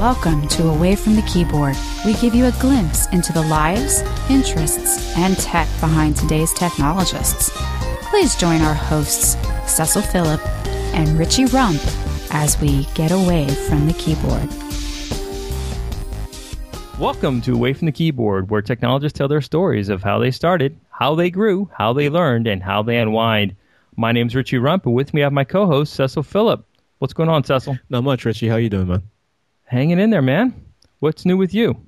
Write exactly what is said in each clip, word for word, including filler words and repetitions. Welcome to Away from the Keyboard. We give you a glimpse into the lives, interests, and tech behind today's technologists. Please join our hosts, Cecil Phillip and Richie Rump, as we get away from the keyboard. Welcome to Away from the Keyboard, where technologists tell their stories of how they started, how they grew, how they learned, and how they unwind. My name's Richie Rump, and with me I have my co-host, Cecil Phillip. What's going on, Cecil? Not much, Richie. How you doing, man? Hanging in there, man. What's new with you?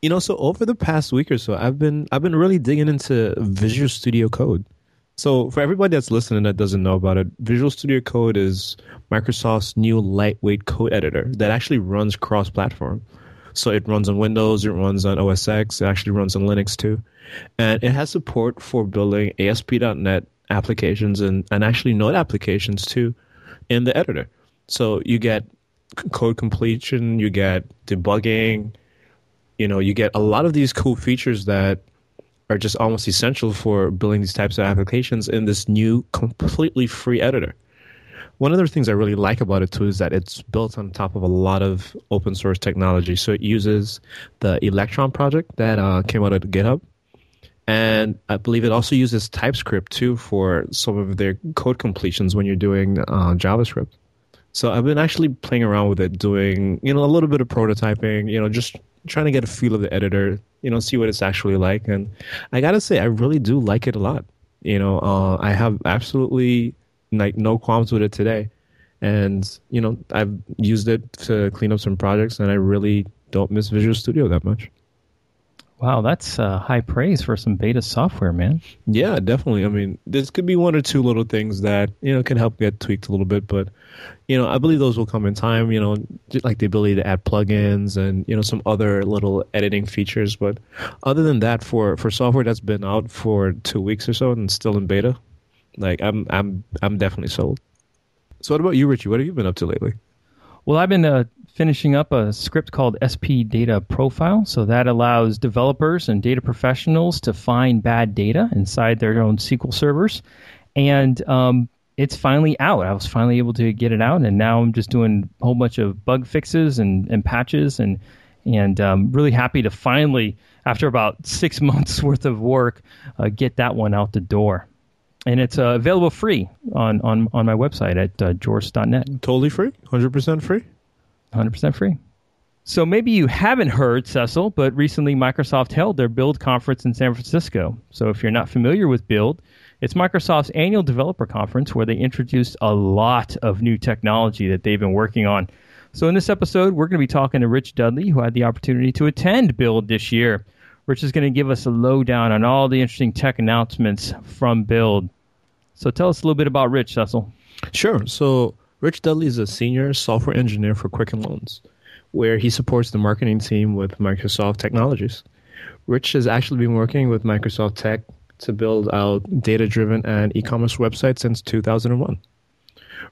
You know, so over the past week or so, I've been I've been really digging into Visual Studio Code. So for everybody that's listening that doesn't know about it, Visual Studio Code is Microsoft's new lightweight code editor that actually runs cross-platform. So it runs on Windows, it runs on O S X, it actually runs on Linux too. And it has support for building A S P dot net applications and, and actually Node applications too in the editor. So you get code completion, you get debugging, you know, you get a lot of these cool features that are just almost essential for building these types of applications in this new, completely free editor. One of the things I really like about it, too, is that it's built on top of a lot of open source technology. So it uses the Electron project that uh, came out of GitHub. And I believe it also uses TypeScript, too, for some of their code completions when you're doing uh, JavaScript. So I've been actually playing around with it, doing, you know, a little bit of prototyping, you know, just trying to get a feel of the editor, you know, see what it's actually like. And I got to say, I really do like it a lot. You know, uh, I have absolutely like no qualms with it today. And, you know, I've used it to clean up some projects, and I really don't miss Visual Studio that much. Wow, that's uh, high praise for some beta software, man. Yeah, definitely. I mean, this could be one or two little things that, you know, can help get tweaked a little bit. But, you know, I believe those will come in time, you know, like the ability to add plugins and, you know, some other little editing features. But other than that, for, for software that's been out for two weeks or so and still in beta, like I'm I'm I'm definitely sold. So what about you, Richie? What have you been up to lately? Well, I've been uh, finishing up a script called S P Data Profile. So that allows developers and data professionals to find bad data inside their own S Q L servers. And um, it's finally out. I was finally able to get it out. And now I'm just doing a whole bunch of bug fixes and, and patches. And and um, really happy to finally, after about six months worth of work, uh, get that one out the door. And it's uh, available free on, on, on my website at uh, George dot net. Totally free? one hundred percent free? one hundred percent free. So maybe you haven't heard, Cecil, but recently Microsoft held their Build conference in San Francisco. So if you're not familiar with Build, it's Microsoft's annual developer conference where they introduced a lot of new technology that they've been working on. So in this episode, we're going to be talking to Rich Dudley, who had the opportunity to attend Build this year. Rich is going to give us a lowdown on all the interesting tech announcements from Build. So tell us a little bit about Rich, Cecil. Sure. So Rich Dudley is a senior software engineer for Quicken Loans, where he supports the marketing team with Microsoft technologies. Rich has actually been working with Microsoft Tech to build out data-driven and e-commerce websites since two thousand one.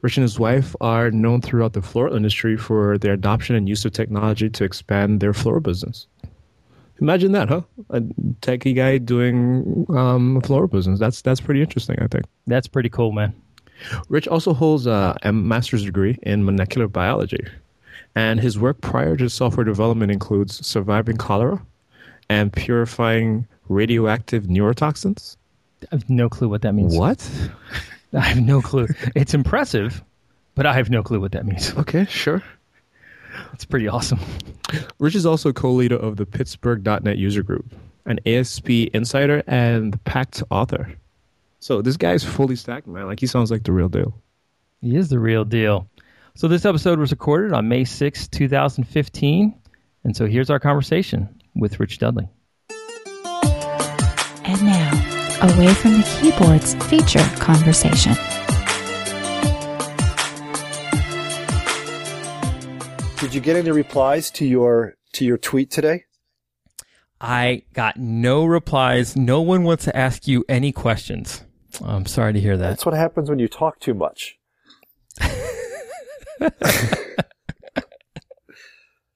Rich and his wife are known throughout the floral industry for their adoption and use of technology to expand their floral business. Imagine that, huh? A techie guy doing um, floral business. That's that's pretty interesting, I think. That's pretty cool, man. Rich also holds a, a master's degree in molecular biology. And his work prior to software development includes surviving cholera and purifying radioactive neurotoxins. I have no clue what that means. What? I have no clue. It's impressive, but I have no clue what that means. Okay, sure. That's pretty awesome. Rich is also co-leader of the Pittsburgh dot net user group, an A S P insider, and the Pact author. So this guy's fully stacked, man. Like, he sounds like the real deal. He is the real deal. So this episode was recorded on May sixth, twenty fifteen. And so here's our conversation with Rich Dudley. And now, Away from the Keyboard's feature conversation. Did you get any replies to your to your tweet today? I got no replies. No one wants to ask you any questions. I'm sorry to hear that. That's what happens when you talk too much.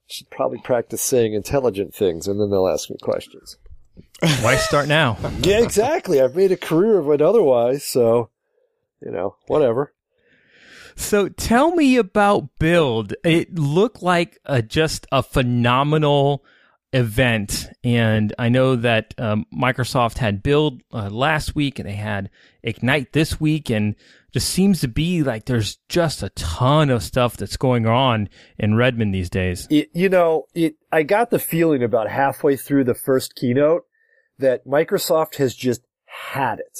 Should probably practice saying intelligent things, and then they'll ask me questions. Why start now? Yeah, exactly. I've made a career of it otherwise, so, you know, whatever. So tell me about Build. It looked like a, just a phenomenal event. And I know that um, Microsoft had Build uh, last week, and they had Ignite this week, and just seems to be like there's just a ton of stuff that's going on in Redmond these days. It, you know, it, I got the feeling about halfway through the first keynote that Microsoft has just had it.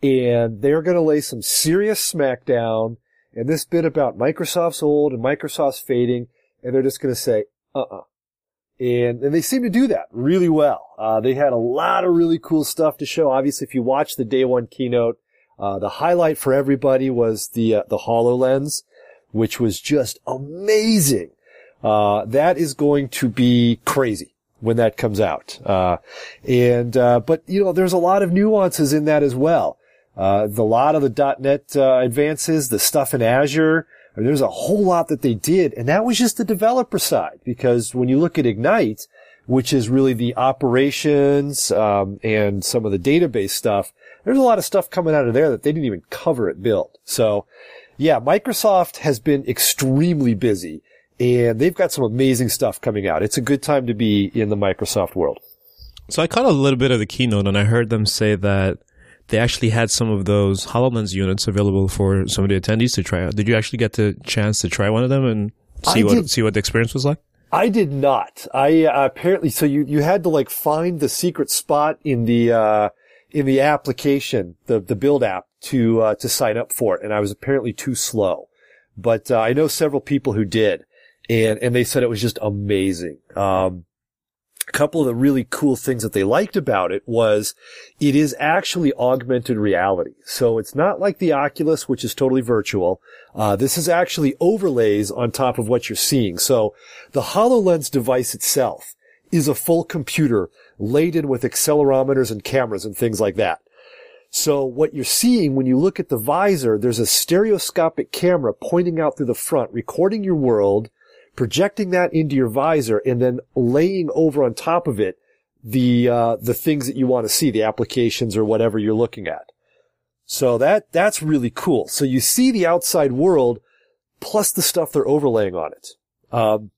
And they're going to lay some serious smackdown, and this bit about Microsoft's old and Microsoft's fading, and they're just going to say, uh-uh. And, and they seem to do that really well. Uh, they had a lot of really cool stuff to show. Obviously, if you watch the day one keynote, uh, the highlight for everybody was the, uh, the HoloLens, which was just amazing. Uh, that is going to be crazy when that comes out. Uh, and, uh, but, you know, there's a lot of nuances in that as well. Uh, the lot of the dot net uh, advances, the stuff in Azure, I mean, there's a whole lot that they did, and that was just the developer side, because when you look at Ignite, which is really the operations um, and some of the database stuff, there's a lot of stuff coming out of there that they didn't even cover at Build. So, yeah, Microsoft has been extremely busy, and they've got some amazing stuff coming out. It's a good time to be in the Microsoft world. So I caught a little bit of the keynote, and I heard them say that they actually had some of those HoloLens units available for some of the attendees to try out. Did you actually get the chance to try one of them and see I what did, see what the experience was like? I did not. I uh, apparently so you you had to like find the secret spot in the uh in the application, the the Build app to uh to sign up for it, and I was apparently too slow. But uh, I know several people who did, and and they said it was just amazing. Um A couple of the really cool things that they liked about it was it is actually augmented reality. So it's not like the Oculus, which is totally virtual. Uh, this is actually overlays on top of what you're seeing. So the HoloLens device itself is a full computer laden with accelerometers and cameras and things like that. So what you're seeing when you look at the visor, there's a stereoscopic camera pointing out through the front, recording your world, projecting that into your visor, and then laying over on top of it the uh, the things that you want to see, the applications or whatever you're looking at. So that that's really cool. So you see the outside world plus the stuff they're overlaying on it. Um,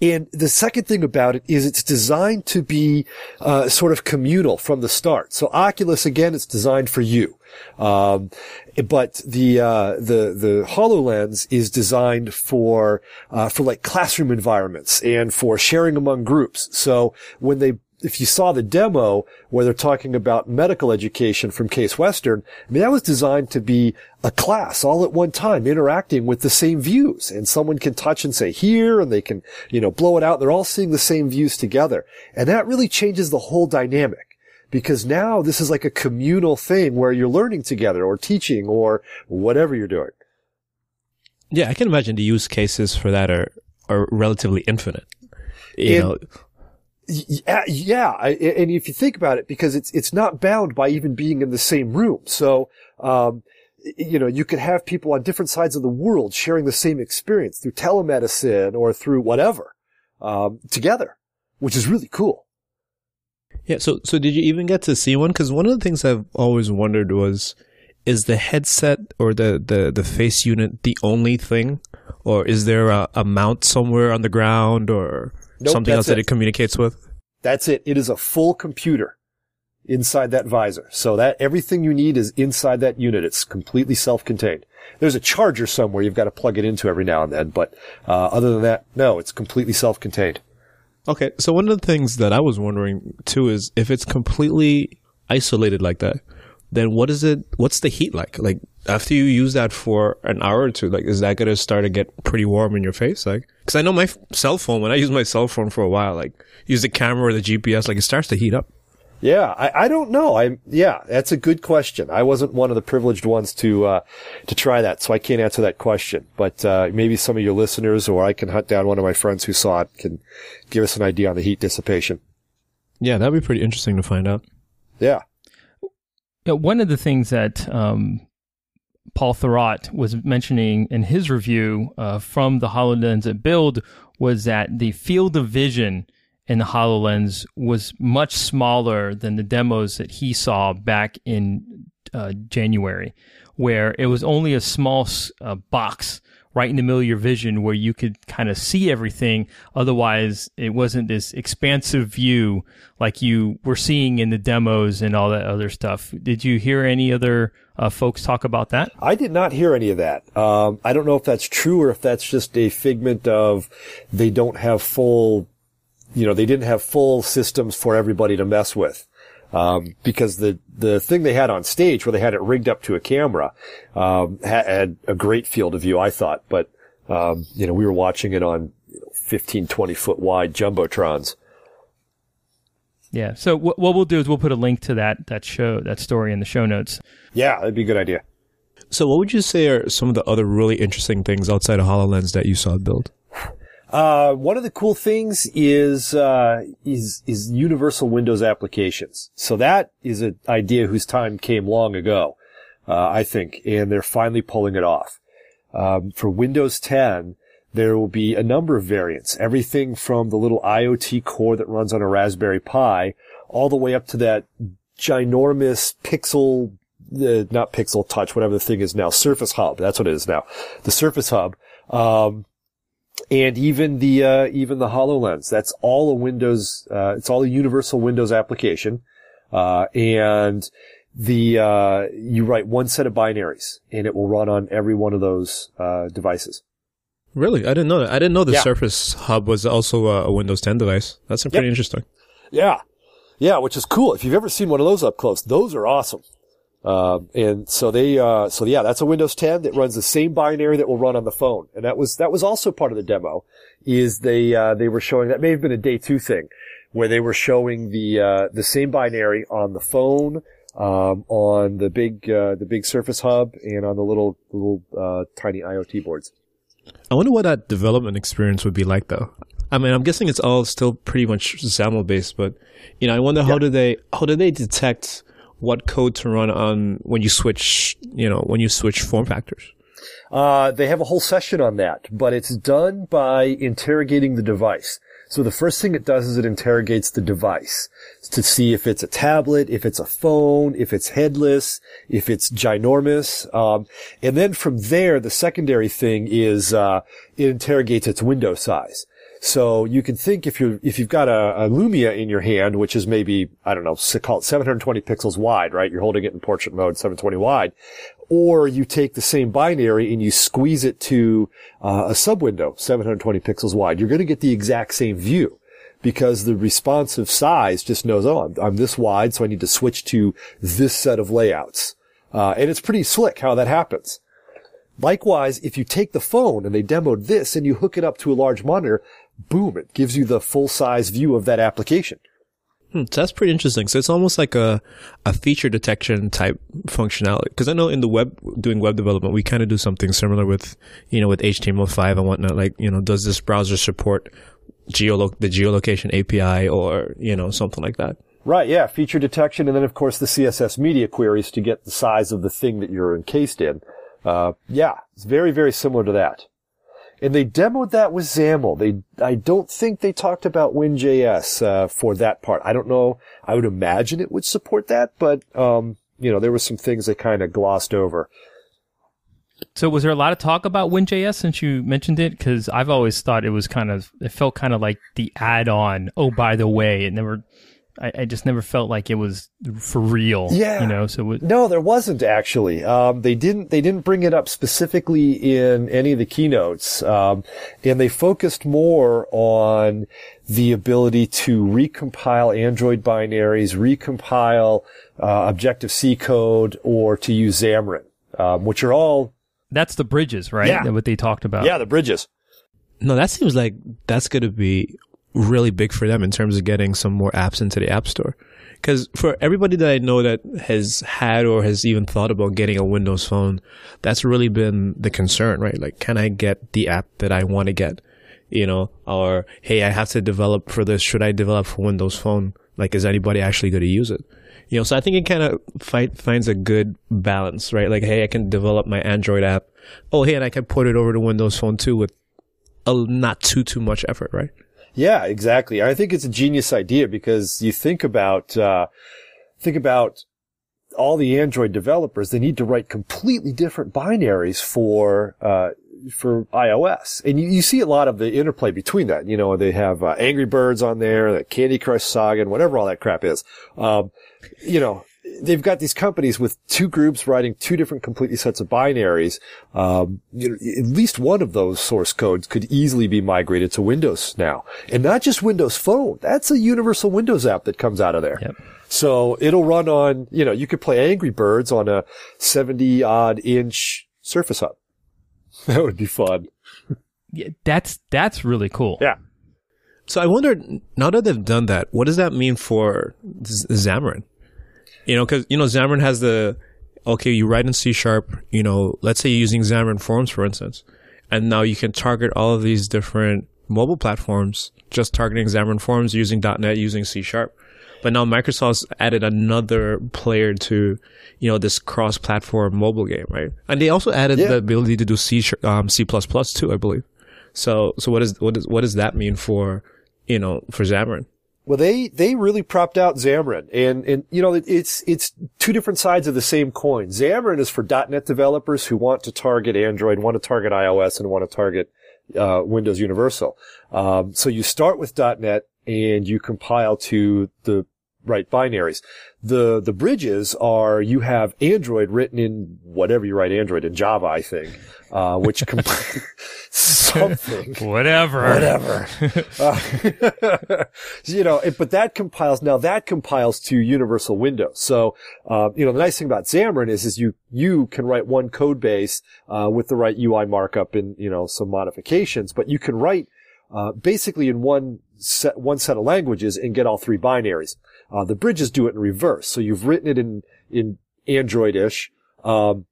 and the second thing about it is it's designed to be uh, sort of communal from the start. So Oculus, again, it's designed for you, um, but the uh, the the HoloLens is designed for uh, for like classroom environments and for sharing among groups. So when they, if you saw the demo where they're talking about medical education from Case Western, I mean, that was designed to be a class all at one time interacting with the same views, and someone can touch and say here, and they can, you know, blow it out. They're all seeing the same views together, and that really changes the whole dynamic. Because now this is like a communal thing where you're learning together or teaching or whatever you're doing. Yeah, I can imagine the use cases for that are, are relatively infinite. You and, know, yeah, yeah, and if you think about it, because it's it's not bound by even being in the same room. So, um, you know, you could have people on different sides of the world sharing the same experience through telemedicine or through whatever um, together, which is really cool. Yeah, so so did you even get to see one? Because one of the things I've always wondered was, is the headset or the, the, the face unit the only thing? Or is there a, a mount somewhere on the ground or nope, something else it. that it communicates with? That's it. It is a full computer inside that visor. So that everything you need is inside that unit. It's completely self-contained. There's a charger somewhere you've got to plug it into every now and then. But uh, other than that, no, it's completely self-contained. Okay, so one of the things that I was wondering too is if it's completely isolated like that, then what is it? What's the heat like? Like after you use that for an hour or two, like is that gonna start to get pretty warm in your face? Like, because I know my f- cell phone. When I use my cell phone for a while, like use the camera or the G P S, like it starts to heat up. Yeah, I, I don't know. I yeah, that's a good question. I wasn't one of the privileged ones to uh, to try that, so I can't answer that question. But uh, maybe some of your listeners, or I can hunt down one of my friends who saw it, can give us an idea on the heat dissipation. Yeah, that'd be pretty interesting to find out. Yeah. Yeah, one of the things that um, Paul Thurrott was mentioning in his review uh, from the HoloLens at Build was that the field of vision in the HoloLens was much smaller than the demos that he saw back in uh, January, where it was only a small uh, box right in the middle of your vision where you could kind of see everything. Otherwise, it wasn't this expansive view like you were seeing in the demos and all that other stuff. Did you hear any other uh, folks talk about that? I did not hear any of that. Um, I don't know if that's true or if that's just a figment of they don't have full, you know, they didn't have full systems for everybody to mess with. Um, because the, the thing they had on stage where they had it rigged up to a camera, um, had, had a great field of view, I thought. But, um, you know, we were watching it on you know, fifteen, twenty foot wide jumbotrons. Yeah. So what, what we'll do is we'll put a link to that, that show, that story in the show notes. Yeah, that'd be a good idea. So what would you say are some of the other really interesting things outside of HoloLens that you saw build? Uh, one of the cool things is, uh, is, is universal Windows applications. So that is an idea whose time came long ago, uh, I think, and they're finally pulling it off. Um, for Windows ten, there will be a number of variants, everything from the little IoT core that runs on a Raspberry Pi all the way up to that ginormous pixel, uh, not pixel touch, whatever the thing is now, Surface Hub. That's what it is now. The Surface Hub, um, And even the, uh, even the HoloLens. That's all a Windows, uh, it's all a universal Windows application. Uh, and the, uh, you write one set of binaries and it will run on every one of those, uh, devices. Really? I didn't know that. I didn't know the yeah. Surface Hub was also a Windows ten device. That's pretty yep. interesting. Yeah. Yeah, which is cool. If you've ever seen one of those up close, those are awesome. Um, uh, and so they, uh, so yeah, that's a Windows ten that runs the same binary that will run on the phone. And that was, that was also part of the demo is they, uh, they were showing, that may have been a day two thing where they were showing the, uh, the same binary on the phone, um, on the big, uh, the big Surface Hub and on the little, little, uh, tiny IoT boards. I wonder what that development experience would be like though. I mean, I'm guessing it's all still pretty much XAML based, but you know, I wonder how yeah. do they, how do they detect what code to run on when you switch, you know, when you switch form factors? Uh, they have a whole session on that, but it's done by interrogating the device. So the first thing it does is it interrogates the device to see if it's a tablet, if it's a phone, if it's headless, if it's ginormous. Um, and then from there, the secondary thing is, uh, it interrogates its window size. So you can think if you're, if you've got a, a Lumia in your hand, which is maybe, I don't know, call it seven hundred twenty pixels wide, right? You're holding it in portrait mode, seven twenty wide. Or you take the same binary and you squeeze it to uh, a subwindow, seven hundred twenty pixels wide. You're going to get the exact same view because the responsive size just knows, oh, I'm, I'm this wide, so I need to switch to this set of layouts. Uh, and it's pretty slick how that happens. Likewise, if you take the phone and they demoed this and you hook it up to a large monitor, boom, it gives you the full-size view of that application. Hmm, so that's pretty interesting. So it's almost like a, a feature detection type functionality. Because I know in the web, doing web development, we kind of do something similar with, you know, with H T M L five and whatnot. Like, you know, does this browser support geolo- the geolocation A P I or, you know, something like that? Right, yeah, feature detection. And then, of course, the C S S media queries to get the size of the thing that you're encased in. Uh, yeah, it's very, very similar to that. And they demoed that with XAML. They, I don't think they talked about WinJS, uh, for that part. I don't know. I would imagine it would support that, but, um, you know, there were some things they kind of glossed over. So was there a lot of talk about WinJS since you mentioned it? Cause I've always thought it was kind of, it felt kind of like the add on. Oh, by the way, it never, I, I just never felt like it was for real. Yeah. You know, so it was- no, there wasn't actually. Um, they didn't, they didn't bring it up specifically in any of the keynotes. Um, and they focused more on the ability to recompile Android binaries, recompile, uh, Objective-C code or to use Xamarin, um, which are all. That's the bridges, right? Yeah. That's what they talked about. Yeah. The bridges. No, that seems like that's going to be really big for them in terms of getting some more apps into the App Store. Because for everybody that I know that has had or has even thought about getting a Windows Phone, that's really been the concern, right? Like, can I get the app that I want to get? You know, or, hey, I have to develop for this. Should I develop for Windows Phone? Like, is anybody actually going to use it? You know, so I think it kind of find, finds a good balance, right? Like, hey, I can develop my Android app. Oh, hey, and I can port it over to Windows Phone too with a, not too, too much effort, right? Yeah, exactly. I think it's a genius idea because you think about, uh, think about all the Android developers, they need to write completely different binaries for uh for iOS. And you, you see a lot of the interplay between that. You know, they have uh, Angry Birds on there, the Candy Crush Saga, and whatever all that crap is. Um, you know, they've got these companies with two groups writing two different completely sets of binaries. Um, you know, at least one of those source codes could easily be migrated to Windows now. And not just Windows Phone. That's a universal Windows app that comes out of there. Yep. So it'll run on, you know, you could play Angry Birds on a seventy-odd inch Surface Hub. That would be fun. Yeah, that's that's really cool. Yeah. So I wonder, now that they've done that, what does that mean for Z- Xamarin? You know, because, you know, Xamarin has the, okay, you write in C sharp, you know, let's say you're using Xamarin Forms, for instance, and now you can target all of these different mobile platforms, just targeting Xamarin Forms, using dot net, using C sharp. But now Microsoft's added another player to, you know, this cross-platform mobile game, right? And they also added yeah. the ability to do C, um, C++ too, I believe. So, so what is, what is, what does that mean for, you know, for Xamarin? Well, they, they really propped out Xamarin. And, and, you know, it's, it's two different sides of the same coin. Xamarin is for dot net developers who want to target Android, want to target iOS, and want to target, uh, Windows Universal. Um, so you start with dot net and you compile to the, right binaries. The, the bridges are you have Android written in whatever you write Android in Java, I think, uh, which comp- something. Whatever. Whatever. uh, you know, it, but that compiles, now that compiles to universal Windows. So, uh, you know, the nice thing about Xamarin is, is you, you can write one code base, uh, with the right U I markup and, you know, some modifications, but you can write, uh, basically in one set, one set of languages and get all three binaries. Uh, the bridges do it in reverse. So you've written it in, in Android-ish, um,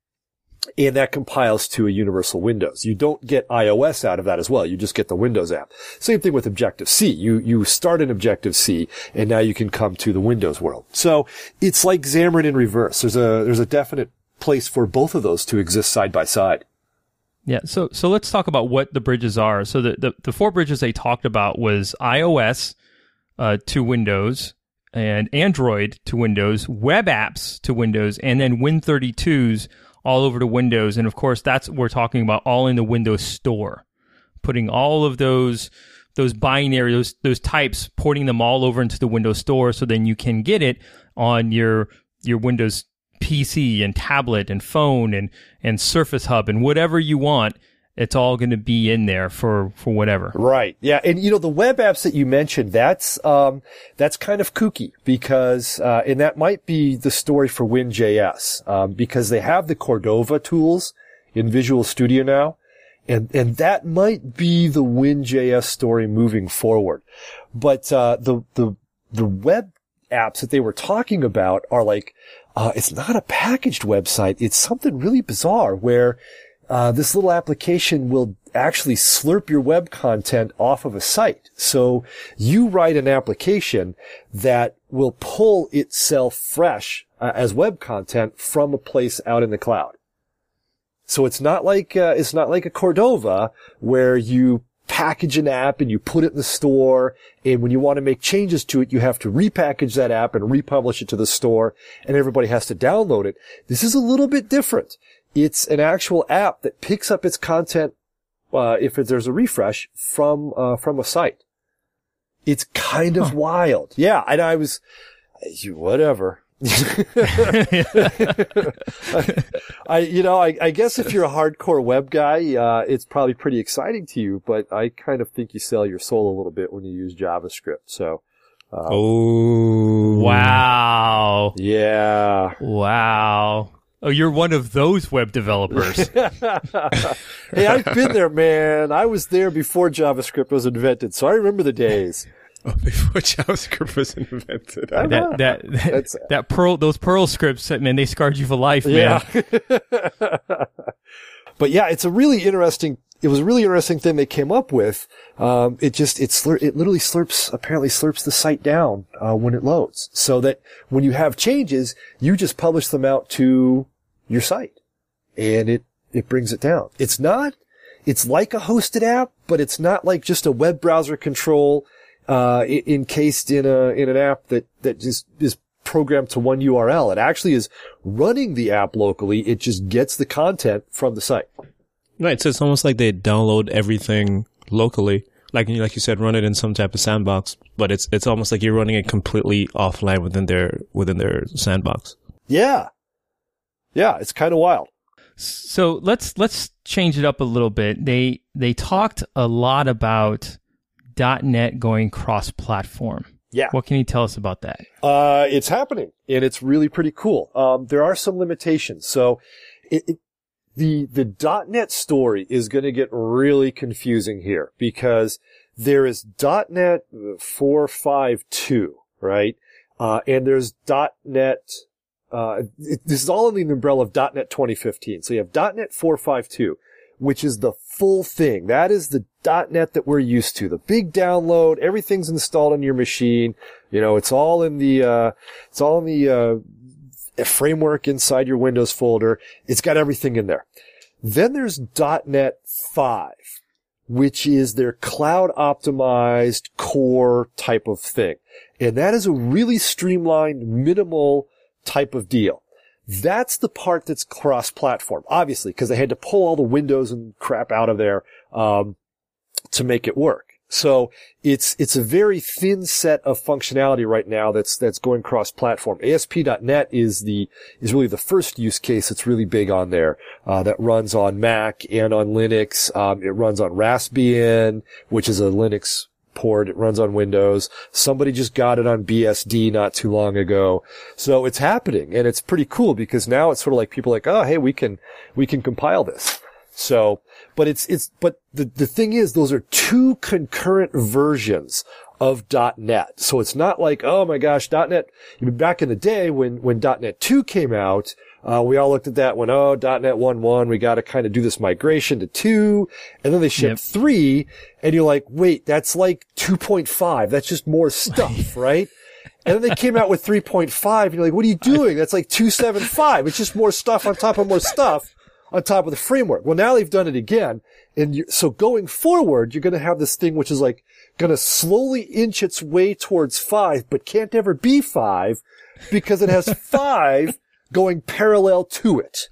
and that compiles to a universal Windows. You don't get iOS out of that as well. You just get the Windows app. Same thing with Objective-C. You, you start in Objective-C, and now you can come to the Windows world. So it's like Xamarin in reverse. There's a, there's a definite place for both of those to exist side by side. Yeah. So, so let's talk about what the bridges are. So the, the, the four bridges they talked about was iOS, uh, to Windows, and Android to Windows, web apps to Windows, and then Win thirty-twos all over to Windows. And of course, that's we're talking about all in the Windows Store, putting all of those those binary, those those types, porting them all over into the Windows Store, so then you can get it on your your Windows P C and tablet and phone and and Surface Hub and whatever you want. It's all going to be in there for, for whatever. Right. Yeah. And, you know, the web apps that you mentioned, that's, um, that's kind of kooky because, uh, and that might be the story for Win J S, um, because they have the Cordova tools in Visual Studio now. And, and that might be the Win J S story moving forward. But, uh, the, the, the web apps that they were talking about are like, uh, it's not a packaged website. It's something really bizarre where, Uh, this little application will actually slurp your web content off of a site. So you write an application that will pull itself fresh uh, as web content from a place out in the cloud. So it's not like, uh, it's not like a Cordova where you package an app and you put it in the store. And when you want to make changes to it, you have to repackage that app and republish it to the store and everybody has to download it. This is a little bit different. It's an actual app that picks up its content, uh, if it, there's a refresh from, uh, from a site. It's kind of huh. wild. Yeah. And I was, you, whatever. I, I, you know, I, I guess if you're a hardcore web guy, uh, it's probably pretty exciting to you, but I kind of think you sell your soul a little bit when you use JavaScript. So. Um, oh. Wow. Yeah. Wow. Oh, you're one of those web developers. Hey, I've been there, man. I was there before JavaScript was invented, so I remember the days. Oh, before JavaScript was invented. I that, that, that, that Perl, those Perl scripts, man, they scarred you for life, man. Yeah. But yeah, it's a really interesting, it was a really interesting thing they came up with. Um, it just, it slur, it literally slurps, apparently slurps the site down, uh, when it loads. So that when you have changes, you just publish them out to your site and it, it brings it down. It's not, it's like a hosted app, but it's not like just a web browser control, uh, encased in a, in an app that, that just is programmed to one U R L. It actually is running the app locally. It just gets the content from the site. Right. So it's almost like they download everything locally. Like, like you said, run it in some type of sandbox, but it's, it's almost like you're running it completely offline within their, within their sandbox. Yeah. Yeah. It's kind of wild. So let's, let's change it up a little bit. They, they talked a lot about .dot net going cross-platform. Yeah. What can you tell us about that? Uh, it's happening and it's really pretty cool. Um, there are some limitations. So it, it The, the .dot net story is going to get really confusing here because there is .dot net four five two, right? Uh, and there's .dot net, uh, it, this is all under the umbrella of .dot net twenty fifteen. So you have .dot net four five two, which is the full thing. That is the .dot net that we're used to. The big download, everything's installed on your machine. You know, it's all in the, uh, it's all in the, uh, a framework inside your Windows folder. It's got everything in there. Then there's .dot net five, which is their cloud-optimized core type of thing. And that is a really streamlined, minimal type of deal. That's the part that's cross-platform, obviously, because they had to pull all the Windows and crap out of there um, to make it work. So it's it's a very thin set of functionality right now that's that's going cross-platform. A S P dot net is the is really the first use case that's really big on there. Uh, that runs on Mac and on Linux. Um, it runs on Raspbian, which is a Linux port. It runs on Windows. Somebody just got it on B S D not too long ago. So it's happening, and it's pretty cool because now it's sort of like people are like, oh, hey, we can we can compile this. So, but it's, it's, but the, the thing is, those are two concurrent versions of .dot net. So it's not like, oh my gosh, .dot net, back in the day when, when .dot net two came out, uh, we all looked at that when, oh, .dot net one point one, we got to kind of do this migration to two. And then they shipped yep. three and you're like, wait, that's like two point five. That's just more stuff, right? And then they came out with three point five and you're like, what are you doing? That's like two point seven five. It's just more stuff on top of more stuff. On top of the framework. Well, now they've done it again. And you, so going forward, you're going to have this thing which is like going to slowly inch its way towards five, but can't ever be five because it has five going parallel to it.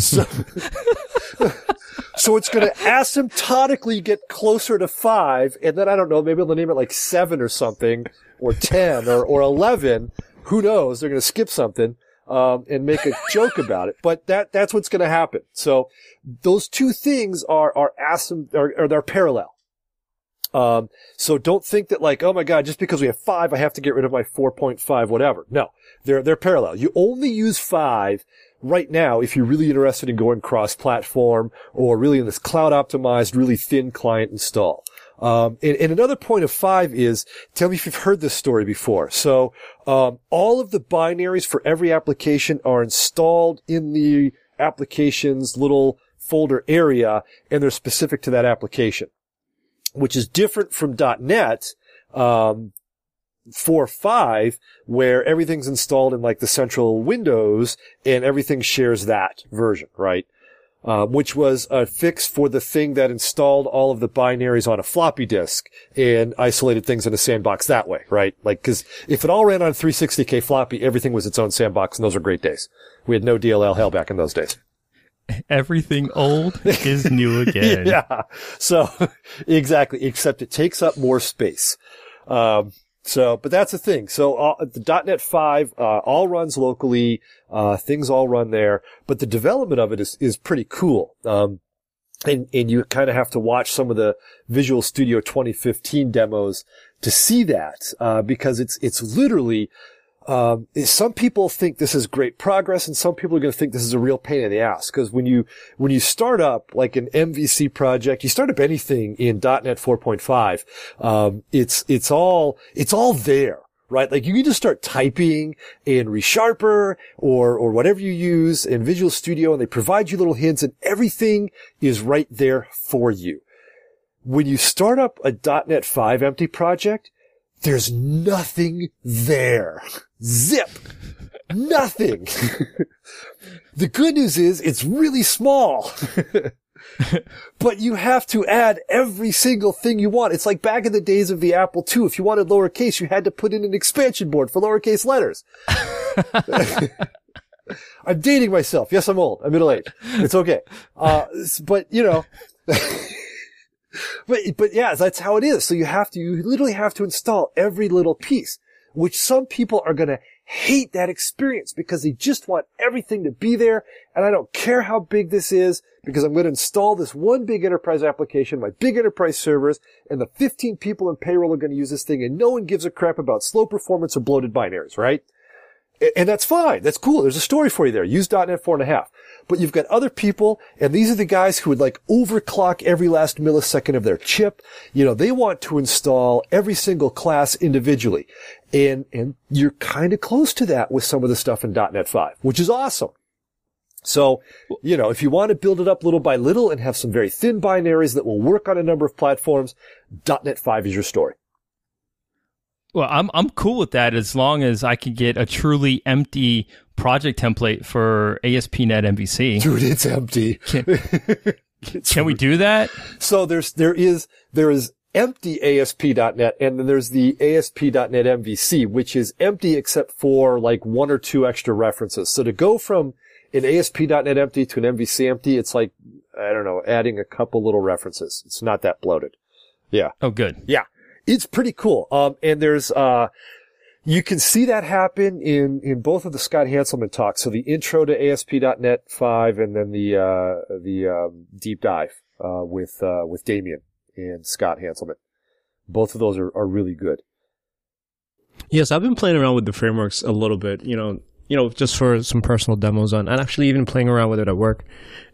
So, so it's going to asymptotically get closer to five. And then I don't know, maybe they'll name it like seven or something or ten or, or eleven. Who knows? They're going to skip something. Um, and make a joke about it, but that, that's what's going to happen. So those two things are, are, asim- are, are, they're parallel. Um, so don't think that like, oh my God, just because we have five, I have to get rid of my four point five, whatever. No, they're, they're parallel. You only use five right now if you're really interested in going cross platform or really in this cloud optimized, really thin client install. Um, and, and another point of five is, tell me if you've heard this story before. So, um, all of the binaries for every application are installed in the application's little folder area, and they're specific to that application, which is different from .dot net, um, four point five, where everything's installed in like the central Windows, and everything shares that version, right? Uh, which was a fix for the thing that installed all of the binaries on a floppy disk and isolated things in a sandbox that way, right? Like, because if it all ran on three sixty K floppy, everything was its own sandbox, and those were great days. We had no D L L hell back in those days. Everything old is new again. Yeah. So, exactly, except it takes up more space. Um So, but that's the thing. So, uh, the .dot net five, uh, all runs locally, uh, things all run there, but the development of it is, is pretty cool. Um, and, and you kind of have to watch some of the Visual Studio twenty fifteen demos to see that, uh, because it's, it's literally, um, some people think this is great progress and some people are going to think this is a real pain in the ass. Cause when you, when you start up like an M V C project, you start up anything in .dot net four point five, um, it's, it's all, it's all there, right? Like you can just start typing in ReSharper or, or whatever you use in Visual Studio and they provide you little hints and everything is right there for you. When you start up a .dot net five empty project, there's nothing there. Zip. Nothing. The good news is it's really small. But you have to add every single thing you want. It's like back in the days of the Apple two. If you wanted lowercase, you had to put in an expansion board for lowercase letters. I'm dating myself. Yes, I'm old. I'm middle-aged. It's okay. Uh, but, you know, but, but yeah, that's how it is. So you have to, you literally have to install every little piece, which some people are going to hate that experience because they just want everything to be there. And I don't care how big this is because I'm going to install this one big enterprise application, my big enterprise servers, and the fifteen people in payroll are going to use this thing. And no one gives a crap about slow performance or bloated binaries, right? And that's fine. That's cool. There's a story for you there. Use dot net four and a half. But you've got other people, and these are the guys who would like overclock every last millisecond of their chip. You know, they want to install every single class individually. And, and you're kind of close to that with some of the stuff in dot net five, which is awesome. So, you know, if you want to build it up little by little and have some very thin binaries that will work on a number of platforms, dot net five is your story. Well, I'm I'm cool with that as long as I can get a truly empty project template for A S P dot NET M V C. Dude, it's empty. Can, it's can we do that? So there's there is there is empty A S P dot net, and then there's the A S P dot net M V C, which is empty except for like one or two extra references. So to go from an A S P dot net empty to an M V C empty, it's like, I don't know, adding a couple little references. It's not that bloated. Yeah. Oh, good. Yeah. It's pretty cool. Um, and there's, uh, you can see that happen in, in both of the Scott Hanselman talks. So the intro to A S P dot net five and then the, uh, the, um, deep dive, uh, with, uh, with Damien and Scott Hanselman. Both of those are, are really good. Yes. I've been playing around with the frameworks a little bit, you know, you know, just for some personal demos on, and actually even playing around with it at work.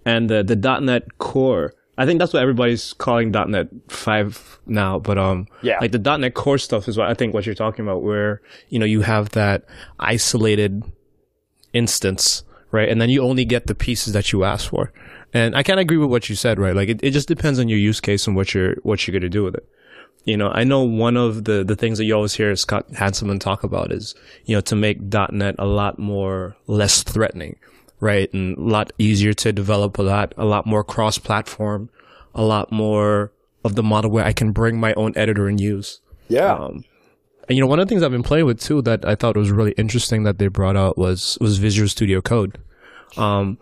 And the, the .NET Core, I think that's what everybody's calling dot net five now, but um, yeah. Like the .NET Core stuff is what I think what you're talking about, where you know you have that isolated instance, right? And then you only get the pieces that you ask for. And I kind of agree with what you said, right? Like it, it just depends on your use case and what you're what you're gonna do with it. You know, I know one of the the things that you always hear Scott Hanselman talk about is you know to make .NET a lot more less threatening. Right, and a lot easier to develop, a lot, a lot more cross-platform, a lot more of the model where I can bring my own editor and use. Yeah. Um, and, you know, one of the things I've been playing with, too, that I thought was really interesting that they brought out was was Visual Studio Code. Um,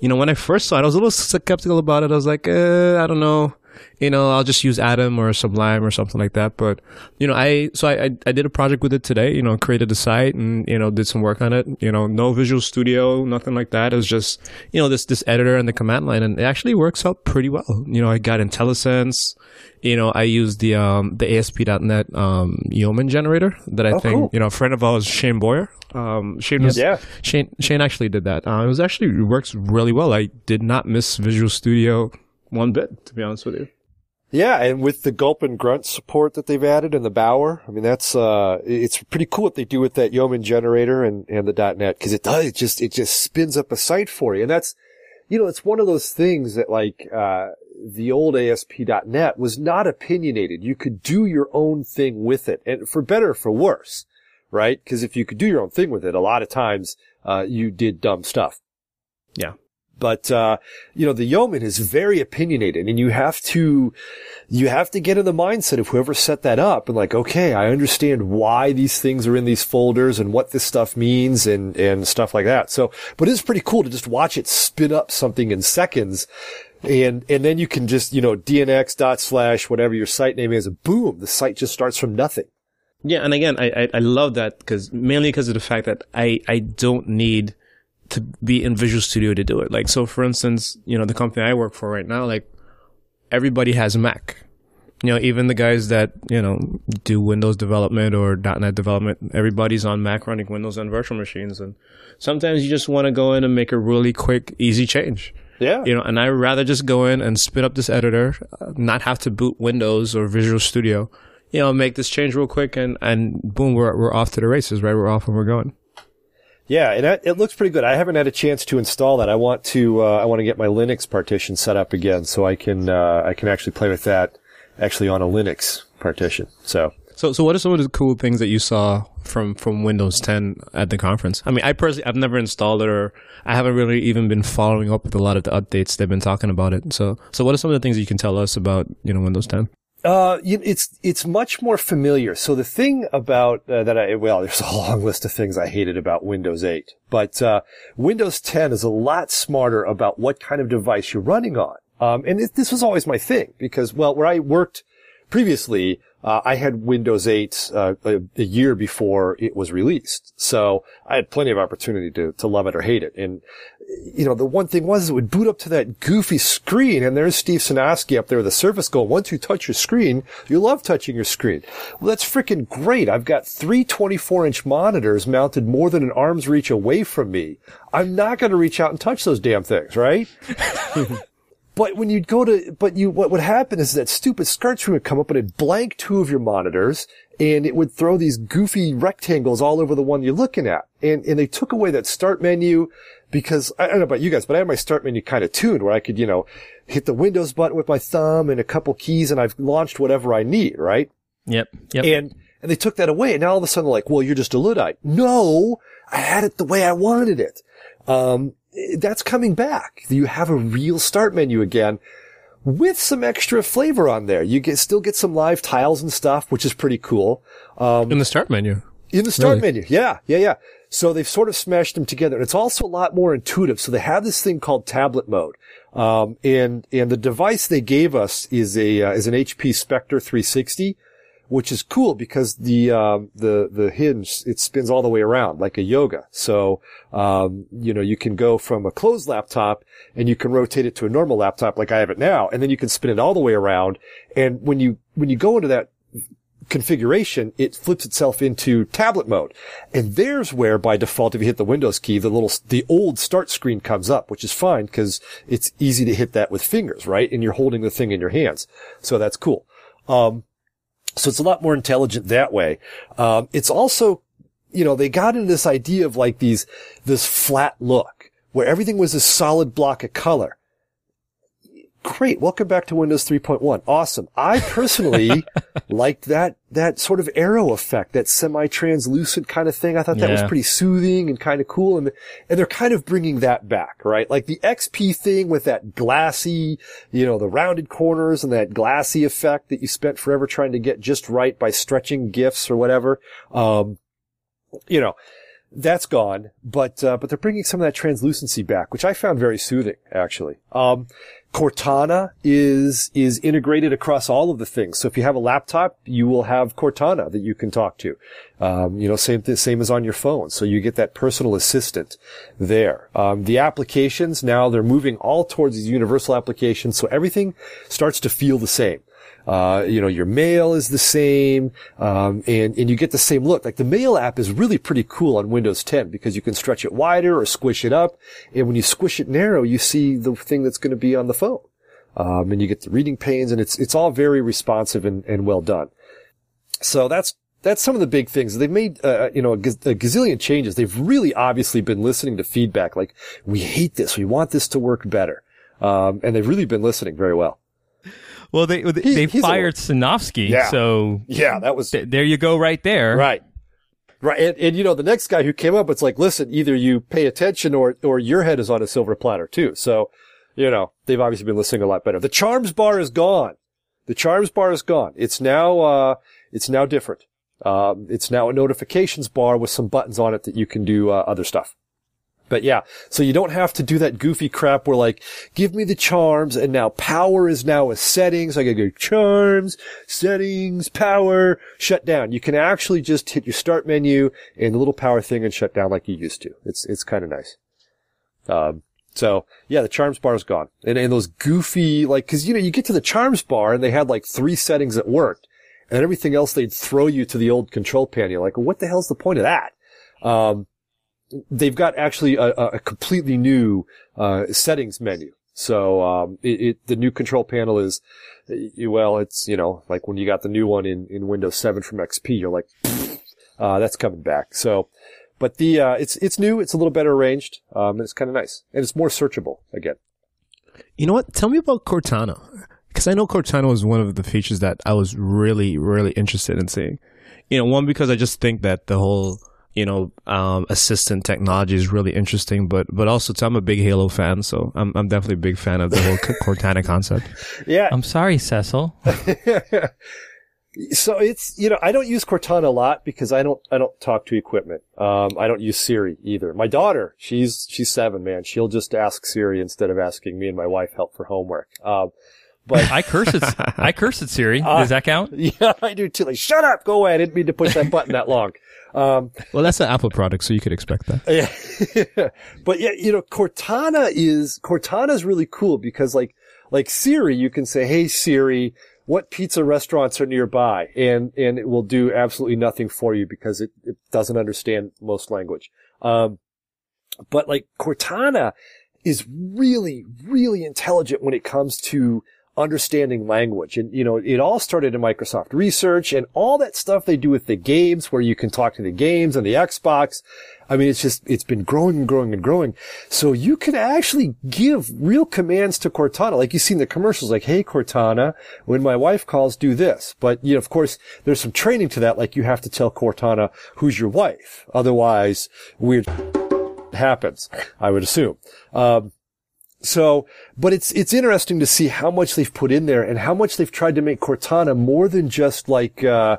you know, when I first saw it, I was a little skeptical about it. I was like, eh, I don't know. You know, I'll just use Atom or Sublime or something like that. But, you know, I, so I, I, I did a project with it today, you know, created a site and, you know, did some work on it. You know, no Visual Studio, nothing like that. It was just, you know, this, this editor and the command line, and it actually works out pretty well. You know, I got IntelliSense. You know, I used the, um, the A S P dot net, um, Yeoman generator that I oh, think, cool. you know, a friend of ours, Shane Boyer. Um, Shane was, yeah. Shane, Shane actually did that. Uh, it was actually, it works really well. I did not miss Visual Studio one bit, to be honest with you. Yeah, and with the gulp and grunt support that they've added in the Bower, I mean, that's, uh, it's pretty cool what they do with that Yeoman generator and, and the .NET, because it does, it just, it just spins up a site for you. And that's, you know, it's one of those things that, like, uh, the old A S P dot net was not opinionated. You could do your own thing with it, and for better or for worse, right? Because if you could do your own thing with it, a lot of times, uh, you did dumb stuff. Yeah. But, uh, you know, the Yeoman is very opinionated, and you have to, you have to get in the mindset of whoever set that up and like, okay, I understand why these things are in these folders and what this stuff means and, and stuff like that. So, but it's pretty cool to just watch it spin up something in seconds. And, and then you can just, you know, D N X dot slash, whatever your site name is, and boom, the site just starts from nothing. Yeah. And again, I, I, I love that because mainly because of the fact that I, I don't need to be in Visual Studio to do it. Like, so for instance, you know, the company I work for right now, like everybody has a Mac, you know, even the guys that, you know, do Windows development or .NET development, everybody's on Mac running Windows on virtual machines. And sometimes you just want to go in and make a really quick, easy change. Yeah. You know, and I'd rather just go in and spin up this editor, not have to boot Windows or Visual Studio, you know, make this change real quick and, and boom, we're, we're off to the races, right? We're off and we're going. Yeah, and it looks pretty good. I haven't had a chance to install that. I want to. Uh, I want to get my Linux partition set up again, so I can. Uh, I can actually play with that, actually on a Linux partition. So. So, so what are some of the cool things that you saw from from Windows ten at the conference? I mean, I personally, I've never installed it, or I haven't really even been following up with a lot of the updates they've been talking about it. So, so what are some of the things that you can tell us about, you know, Windows ten? Uh, it's, it's much more familiar. So the thing about uh, that I, well, there's a long list of things I hated about Windows eight, but, uh, Windows ten is a lot smarter about what kind of device you're running on. Um, and it, this was always my thing because, well, where I worked previously, uh, I had Windows eight, uh, a, a year before it was released. So I had plenty of opportunity to, to love it or hate it. And, you know, the one thing was it would boot up to that goofy screen, and there's Steve Sanofsky up there with a Surface going, once you touch your screen, you love touching your screen. Well, that's freaking great. I've got three twenty-four inch monitors mounted more than an arm's reach away from me. I'm not going to reach out and touch those damn things, right? But when you'd go to, but you, what would happen is that stupid start screen would come up and it'd blank two of your monitors, and it would throw these goofy rectangles all over the one you're looking at. And, and they took away that start menu because, I don't know about you guys, but I had my start menu kind of tuned where I could, you know, hit the Windows button with my thumb and a couple keys and I've launched whatever I need, right? Yep. Yep. And, and they took that away. And now all of a sudden they're like, well, you're just a Luddite. No, I had it the way I wanted it. Um, That's coming back. You have a real start menu again with some extra flavor on there. You get, still get some live tiles and stuff, which is pretty cool. Um, in the start menu. In the start really? menu. Yeah. Yeah. Yeah. So they've sort of smashed them together. And it's also a lot more intuitive. So they have this thing called tablet mode. Um, and, and the device they gave us is a, uh, is an H P Spectre three sixty, which is cool because the, um, the, the hinge, it spins all the way around like a yoga. So, um, you know, you can go from a closed laptop and you can rotate it to a normal laptop like I have it now. And then you can spin it all the way around. And when you, when you go into that configuration, it flips itself into tablet mode. And there's where by default, if you hit the Windows key, the little, the old start screen comes up, which is fine because it's easy to hit that with fingers, right? And you're holding the thing in your hands. So that's cool. Um, So it's a lot more intelligent that way. Um, it's also, you know, they got into this idea of like these, this flat look where everything was a solid block of color. Great. Welcome back to Windows three point one. Awesome. I personally liked that, that sort of arrow effect, that semi-translucent kind of thing. I thought that yeah. was pretty soothing and kind of cool. And, and they're kind of bringing that back, right? Like the X P thing with that glassy, you know, the rounded corners and that glassy effect that you spent forever trying to get just right by stretching GIFs or whatever. Um, you know, that's gone, but, uh, but they're bringing some of that translucency back, which I found very soothing, actually. Um, Cortana is, is integrated across all of the things. So if you have a laptop, you will have Cortana that you can talk to. Um, you know, same, th- same as on your phone. So you get that personal assistant there. Um, the applications now, they're moving all towards these universal applications. So everything starts to feel the same. Uh, you know, your mail is the same, um, and, and you get the same look. Like the mail app is really pretty cool on Windows ten because you can stretch it wider or squish it up. And when you squish it narrow, you see the thing that's going to be on the phone. Um, and you get the reading panes, and it's, it's all very responsive and, and well done. So that's, that's some of the big things. They've made, uh, you know, a, gaz- a gazillion changes. They've really obviously been listening to feedback. Like, we hate this. We want this to work better. Um, and they've really been listening very well. Well, they they he, fired Sanofsky, yeah. so yeah, that was th- there. You go, right there, right, right. And, and you know, the next guy who came up, it's like, listen, either you pay attention or or your head is on a silver platter too. So, you know, they've obviously been listening a lot better. The charms bar is gone. The charms bar is gone. It's now uh, it's now different. Um, it's now a notifications bar with some buttons on it that you can do uh, other stuff. But yeah, so you don't have to do that goofy crap where like, give me the charms, and now power is now a setting, so I gotta go charms, settings, power, shut down. You can actually just hit your start menu and the little power thing and shut down like you used to. It's, it's kind of nice. Um, so yeah, the charms bar is gone. And, and those goofy, like, cause you know, you get to the charms bar and they had like three settings that worked, and everything else they'd throw you to the old control panel. You're like, well, what the hell's the point of that? Um, They've got actually a, a completely new uh settings menu. So um it, it the new control panel is, well, it's, you know, like when you got the new one in, in Windows seven from X P, you're like, uh that's coming back. So, but the uh it's it's new, it's a little better arranged, um and it's kind of nice, and it's more searchable again. You know what? Tell me about Cortana, because I know Cortana was one of the features that I was really, really interested in seeing. You know, one, because I just think that the whole you know, um, assistant technology is really interesting, but, but also too, I'm a big Halo fan. So I'm, I'm definitely a big fan of the whole Cortana concept. Yeah. I'm sorry, Cecil. So it's, you know, I don't use Cortana a lot because I don't, I don't talk to equipment. Um, I don't use Siri either. My daughter, she's, she's seven, man. She'll just ask Siri instead of asking me and my wife help for homework. Um, But I curse it. I curse it, Siri. Does that count? Uh, yeah, I do too. Like, shut up, go away. I didn't mean to push that button that long. Um, well, that's an Apple product, so you could expect that. Yeah, but yeah, you know, Cortana is Cortana is really cool because, like, like Siri, you can say, "Hey Siri, what pizza restaurants are nearby?" and and it will do absolutely nothing for you because it, it doesn't understand most language. Um, but like Cortana is really, really intelligent when it comes to understanding language. And, you know, it all started in Microsoft Research and all that stuff they do with the games where you can talk to the games and the Xbox. I mean, it's just, it's been growing and growing and growing. So you can actually give real commands to Cortana. Like you see in the commercials, like, "Hey, Cortana, when my wife calls, do this." But, you know, of course, there's some training to that. Like you have to tell Cortana who's your wife. Otherwise, weird happens, I would assume. Um, So, but it's, it's interesting to see how much they've put in there and how much they've tried to make Cortana more than just like, uh,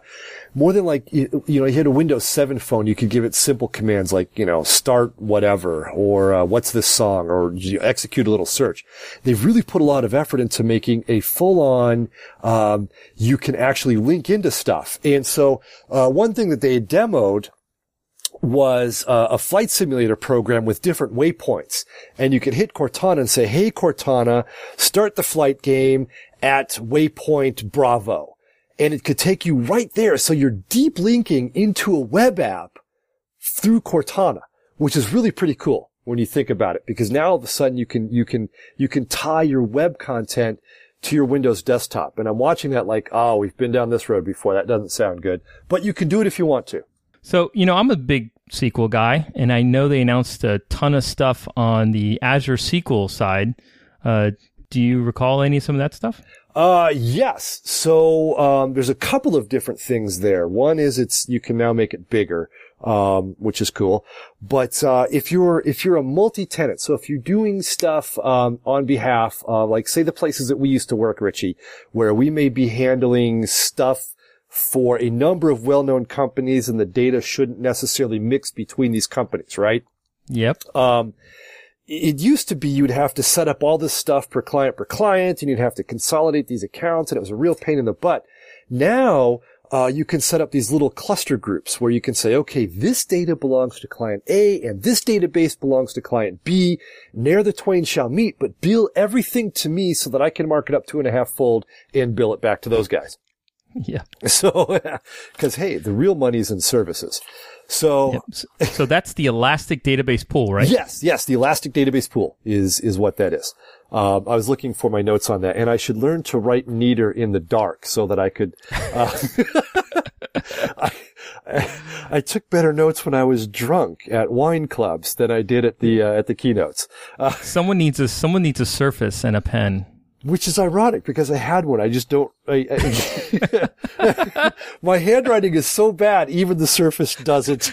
more than like, you, you know, you had a Windows seven phone, you could give it simple commands like, you know, start whatever, or, uh, what's this song, or you execute a little search. They've really put a lot of effort into making a full on, um, you can actually link into stuff. And so, uh, one thing that they demoed was uh, a flight simulator program with different waypoints. And you could hit Cortana and say, "Hey, Cortana, start the flight game at waypoint Bravo." And it could take you right there. So you're deep linking into a web app through Cortana, which is really pretty cool when you think about it, because now all of a sudden you can, you can, you can tie your web content to your Windows desktop. And I'm watching that like, oh, we've been down this road before. That doesn't sound good, but you can do it if you want to. So, you know, I'm a big S Q L guy, and I know they announced a ton of stuff on the Azure S Q L side. Uh, do you recall any of some of that stuff? Uh, yes. So um, there's a couple of different things there. One is it's you can now make it bigger, um, which is cool. But uh, if you're if you're a multi-tenant, so if you're doing stuff um, on behalf of, like, say, the places that we used to work, Richie, where we may be handling stuff for a number of well-known companies, and the data shouldn't necessarily mix between these companies, right? Yep. Um, it used to be you'd have to set up all this stuff per client per client, and you'd have to consolidate these accounts, and it was a real pain in the butt. Now, uh, you can set up these little cluster groups where you can say, okay, this data belongs to client A, and this database belongs to client B. Ne'er the twain shall meet, but bill everything to me so that I can mark it up two and a half fold and bill it back to those guys. Yeah. So, because, hey, the real money's in services. So, yep. So that's the Elastic Database Pool, right? Yes, yes. The Elastic Database Pool is, is what that is. Um, I was looking for my notes on that, and I should learn to write neater in the dark so that I could, uh, I, I, I took better notes when I was drunk at wine clubs than I did at the, uh, at the keynotes. Uh, someone needs a, someone needs a Surface and a pen. Which is ironic because I had one. I just don't. I, I, my handwriting is so bad, even the Surface doesn't.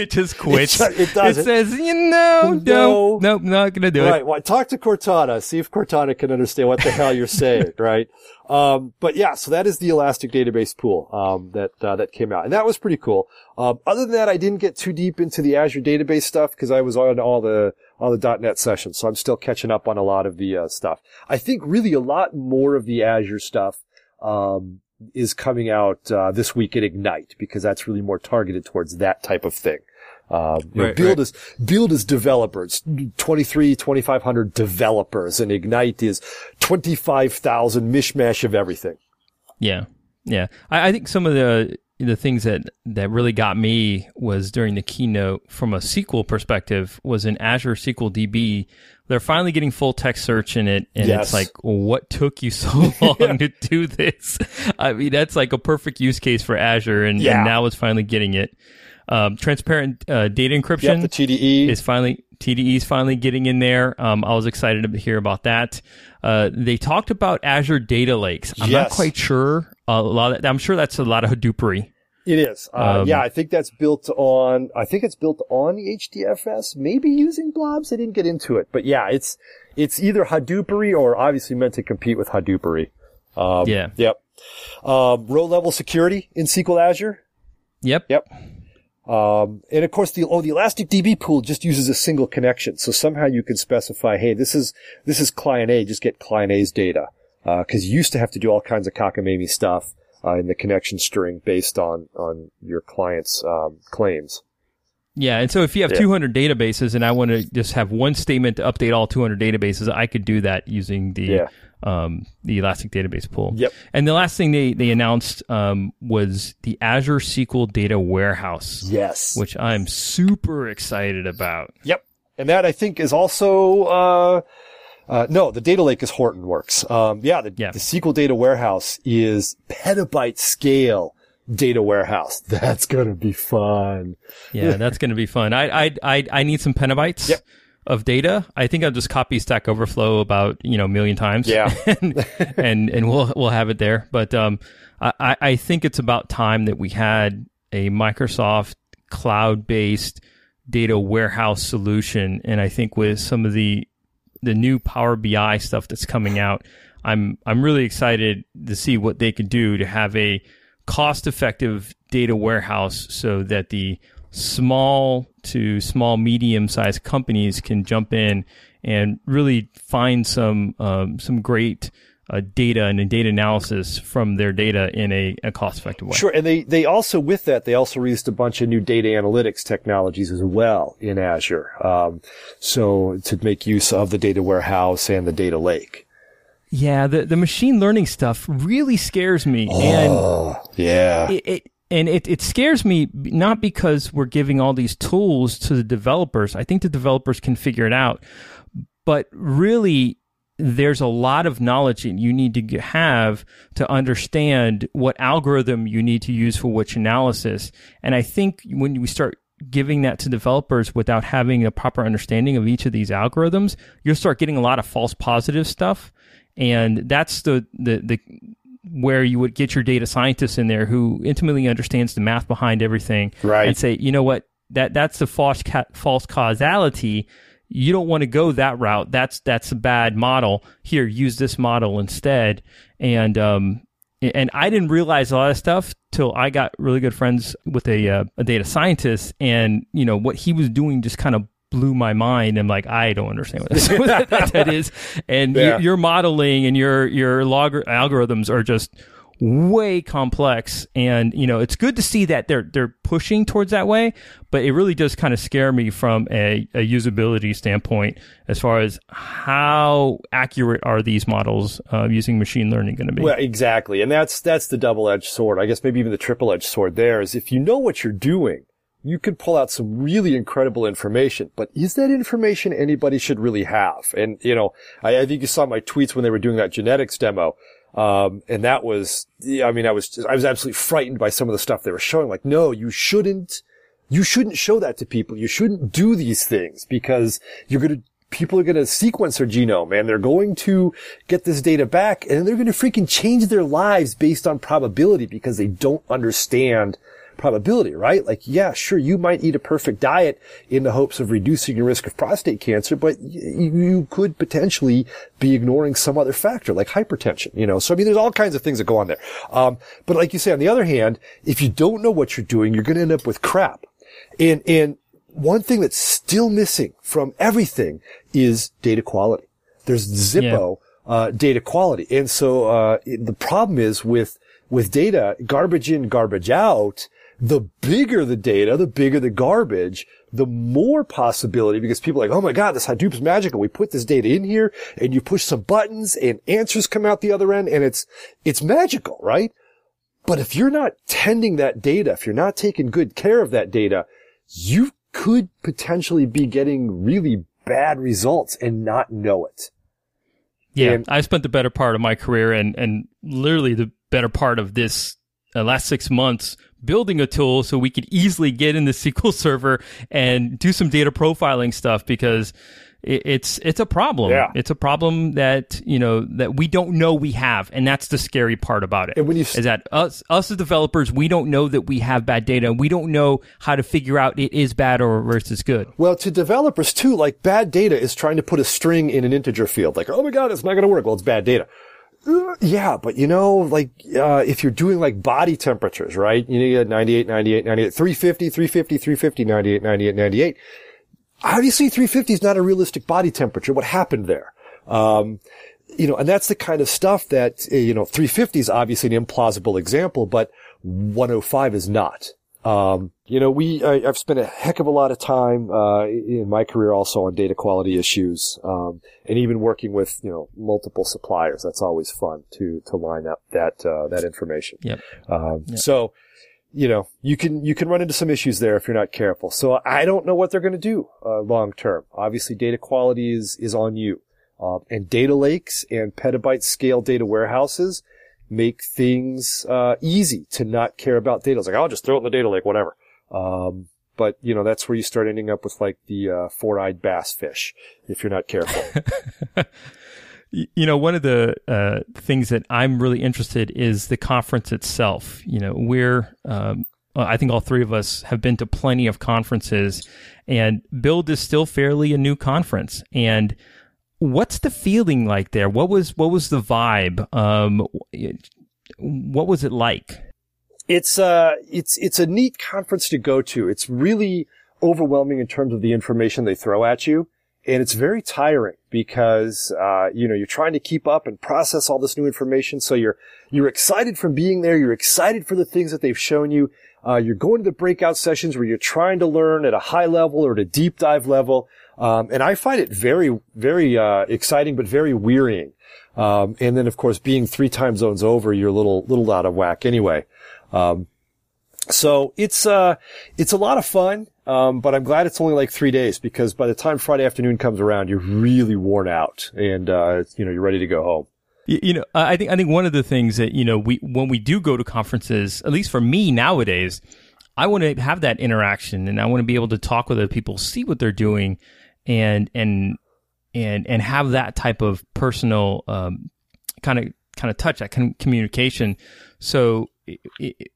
It just quits. It, it doesn't. It says, you know, no, no, nope, not going to do right. it. Right. Well, talk to Cortana. See if Cortana can understand what the hell you're saying, right? Um, but yeah, so that is the Elastic Database Pool um, that uh, that came out, and that was pretty cool. Um, other than that, I didn't get too deep into the Azure database stuff because I was on all the all the .dot net sessions, so I'm still catching up on a lot of the uh, stuff. I think really a lot more of the Azure stuff um, is coming out uh, this week at Ignite because that's really more targeted towards that type of thing. Um, right, know, Build right. is Build is developers, twenty-three, twenty-five hundred developers, and Ignite is twenty-five thousand mishmash of everything. Yeah, yeah. I, I think some of the the things that, that really got me was during the keynote from a S Q L perspective was in Azure S Q L D B. They're finally getting full text search in it. And yes. It's like, what took you so long yeah. to do this? I mean, that's like a perfect use case for Azure. And, yeah. and now it's finally getting it. Um, transparent uh, data encryption. Yep, the T D E is finally, T D E is finally getting in there. Um, I was excited to hear about that. Uh, they talked about Azure data lakes. I'm yes. not quite sure. A lot of, I'm sure that's a lot of Hadoopery. It is. Uh, um, yeah, I think that's built on, I think it's built on the H D F S, maybe using blobs. I didn't get into it. But yeah, it's it's either Hadoopery or obviously meant to compete with Hadoopery. Um, yeah. Yep. Um, row-level security in S Q L Azure. Yep. Yep. Um, and of course the, oh, the ElasticDB pool just uses a single connection. So somehow you can specify, hey, this is, this is client A, just get client A's data. Uh, cause you used to have to do all kinds of cockamamie stuff, uh, in the connection string based on, on your client's, um, claims. Yeah. And so if you have yeah. two hundred databases and I want to just have one statement to update all two hundred databases, I could do that using the, yeah. um, the Elastic Database Pool. Yep. And the last thing they, they announced, um, was the Azure S Q L Data Warehouse. Yes. Which I'm super excited about. Yep. And that I think is also, uh, uh, no, the data lake is Hortonworks. Um, yeah the, yeah. the S Q L Data Warehouse is petabyte scale. Data warehouse. That's gonna be fun. Yeah, that's gonna be fun. I I I I need some petabytes yep. of data. I think I'll just copy Stack Overflow about you know a million times. Yeah, and, and and we'll we'll have it there. But um, I I think it's about time that we had a Microsoft cloud-based data warehouse solution. And I think with some of the the new Power B I stuff that's coming out, I'm I'm really excited to see what they could do to have a cost-effective data warehouse so that the small to small medium-sized companies can jump in and really find some um, some great uh, data and a data analysis from their data in a, a cost-effective way. Sure, and they, they also, with that, they also released a bunch of new data analytics technologies as well in Azure, um, so to make use of the data warehouse and the data lake. Yeah, the, the machine learning stuff really scares me. Oh, and yeah. It, it, and it, it scares me not because we're giving all these tools to the developers. I think the developers can figure it out. But really, there's a lot of knowledge that you need to have to understand what algorithm you need to use for which analysis. And I think when we start giving that to developers without having a proper understanding of each of these algorithms, you'll start getting a lot of false positive stuff. And that's the, the the where you would get your data scientist in there who intimately understands the math behind everything, right. And say, you know what, that that's the false ca- false causality. You don't want to go that route. That's that's a bad model. Here, use this model instead. And um and I didn't realize a lot of stuff till I got really good friends with a uh, a data scientist, and you know what he was doing just kind of blew my mind. I'm like, I don't understand what that, that, that is. And yeah. your, your modeling and your, your log algorithms are just way complex. And, you know, it's good to see that they're, they're pushing towards that way, but it really does kind of scare me from a, a usability standpoint, as far as how accurate are these models uh, using machine learning going to be? Well, exactly. And that's, that's the double-edged sword. I guess maybe even the triple-edged sword there is if you know what you're doing, you can pull out some really incredible information, but is that information anybody should really have? And, you know, I, I think you saw my tweets when they were doing that genetics demo. Um, and that was, I mean, I was, just, I was absolutely frightened by some of the stuff they were showing. Like, no, you shouldn't, you shouldn't show that to people. You shouldn't do these things because you're going to, people are going to sequence their genome, and they're going to get this data back, and they're going to freaking change their lives based on probability because they don't understand probability, right? Like, yeah, sure, you might eat a perfect diet in the hopes of reducing your risk of prostate cancer, but y- you could potentially be ignoring some other factor, like hypertension, you know? So, I mean, there's all kinds of things that go on there. Um, but like you say, on the other hand, if you don't know what you're doing, you're going to end up with crap. And, and one thing that's still missing from everything is data quality. There's Zippo, yeah. uh, data quality. And so, uh, the problem is with, with data, garbage in, garbage out. The bigger the data, the bigger the garbage, the more possibility, because people are like, oh my God, this Hadoop's magical. We put this data in here and you push some buttons and answers come out the other end and it's, it's magical, right? But if you're not tending that data, if you're not taking good care of that data, you could potentially be getting really bad results and not know it. Yeah. And I spent the better part of my career and, and literally the better part of this uh, last six months building a tool so we could easily get in the S Q L Server and do some data profiling stuff because it, it's it's a problem. Yeah. It's a problem that, you know, that we don't know we have, and that's the scary part about it. And when you st- is that us us as developers, we don't know that we have bad data, and we don't know how to figure out it is bad or versus good. Well, to developers too, like bad data is trying to put a string in an integer field. Like, oh my god, it's not going to work. Well, it's bad data. Yeah, but you know, like, uh, if you're doing like body temperatures, right? You need ninety-eight, ninety-eight, ninety-eight, three fifty, three fifty, three fifty, ninety-eight, ninety-eight, ninety-eight. Obviously, three fifty is not a realistic body temperature. What happened there? Um, you know, and that's the kind of stuff that, you know, three fifty is obviously an implausible example, but one oh five is not. Um, you know, we, I, I've spent a heck of a lot of time, uh, in my career also on data quality issues, um, and even working with, you know, multiple suppliers. That's always fun to, to line up that, uh, that information. Yep. Um, yep. So, you know, you can, you can run into some issues there if you're not careful. So I don't know what they're going to do, uh, long term. Obviously data quality is, is on you. Um, and data lakes and petabyte scale data warehouses make things uh easy to not care about data. It's like, I'll just throw it in the data lake, whatever. Um but, you know, that's where you start ending up with, like, the uh, four-eyed bass fish if you're not careful. You know, one of the uh things that I'm really interested is the conference itself. You know, we're... um I think all three of us have been to plenty of conferences, and Build is still fairly a new conference. And what's the feeling like there? What was what was the vibe? Um, it, what was it like? It's uh, it's it's a neat conference to go to. It's really overwhelming in terms of the information they throw at you, and it's very tiring because uh, you know, you're trying to keep up and process all this new information. So you're you're excited from being there. You're excited for the things that they've shown you. Uh, you're going to the breakout sessions where you're trying to learn at a high level or at a deep dive level. Um, and I find it very, very, uh, exciting, but very wearying. Um, and then, of course, being three time zones over, you're a little, little out of whack anyway. Um, so it's, uh, it's a lot of fun. Um, but I'm glad it's only like three days because by the time Friday afternoon comes around, you're really worn out and, uh, you know, you're ready to go home. You know, I think, I think one of the things that, you know, we, when we do go to conferences, at least for me nowadays, I want to have that interaction and I want to be able to talk with other people, see what they're doing. And and and and have that type of personal um, kind of kind of touch, that con- communication. So, it, it,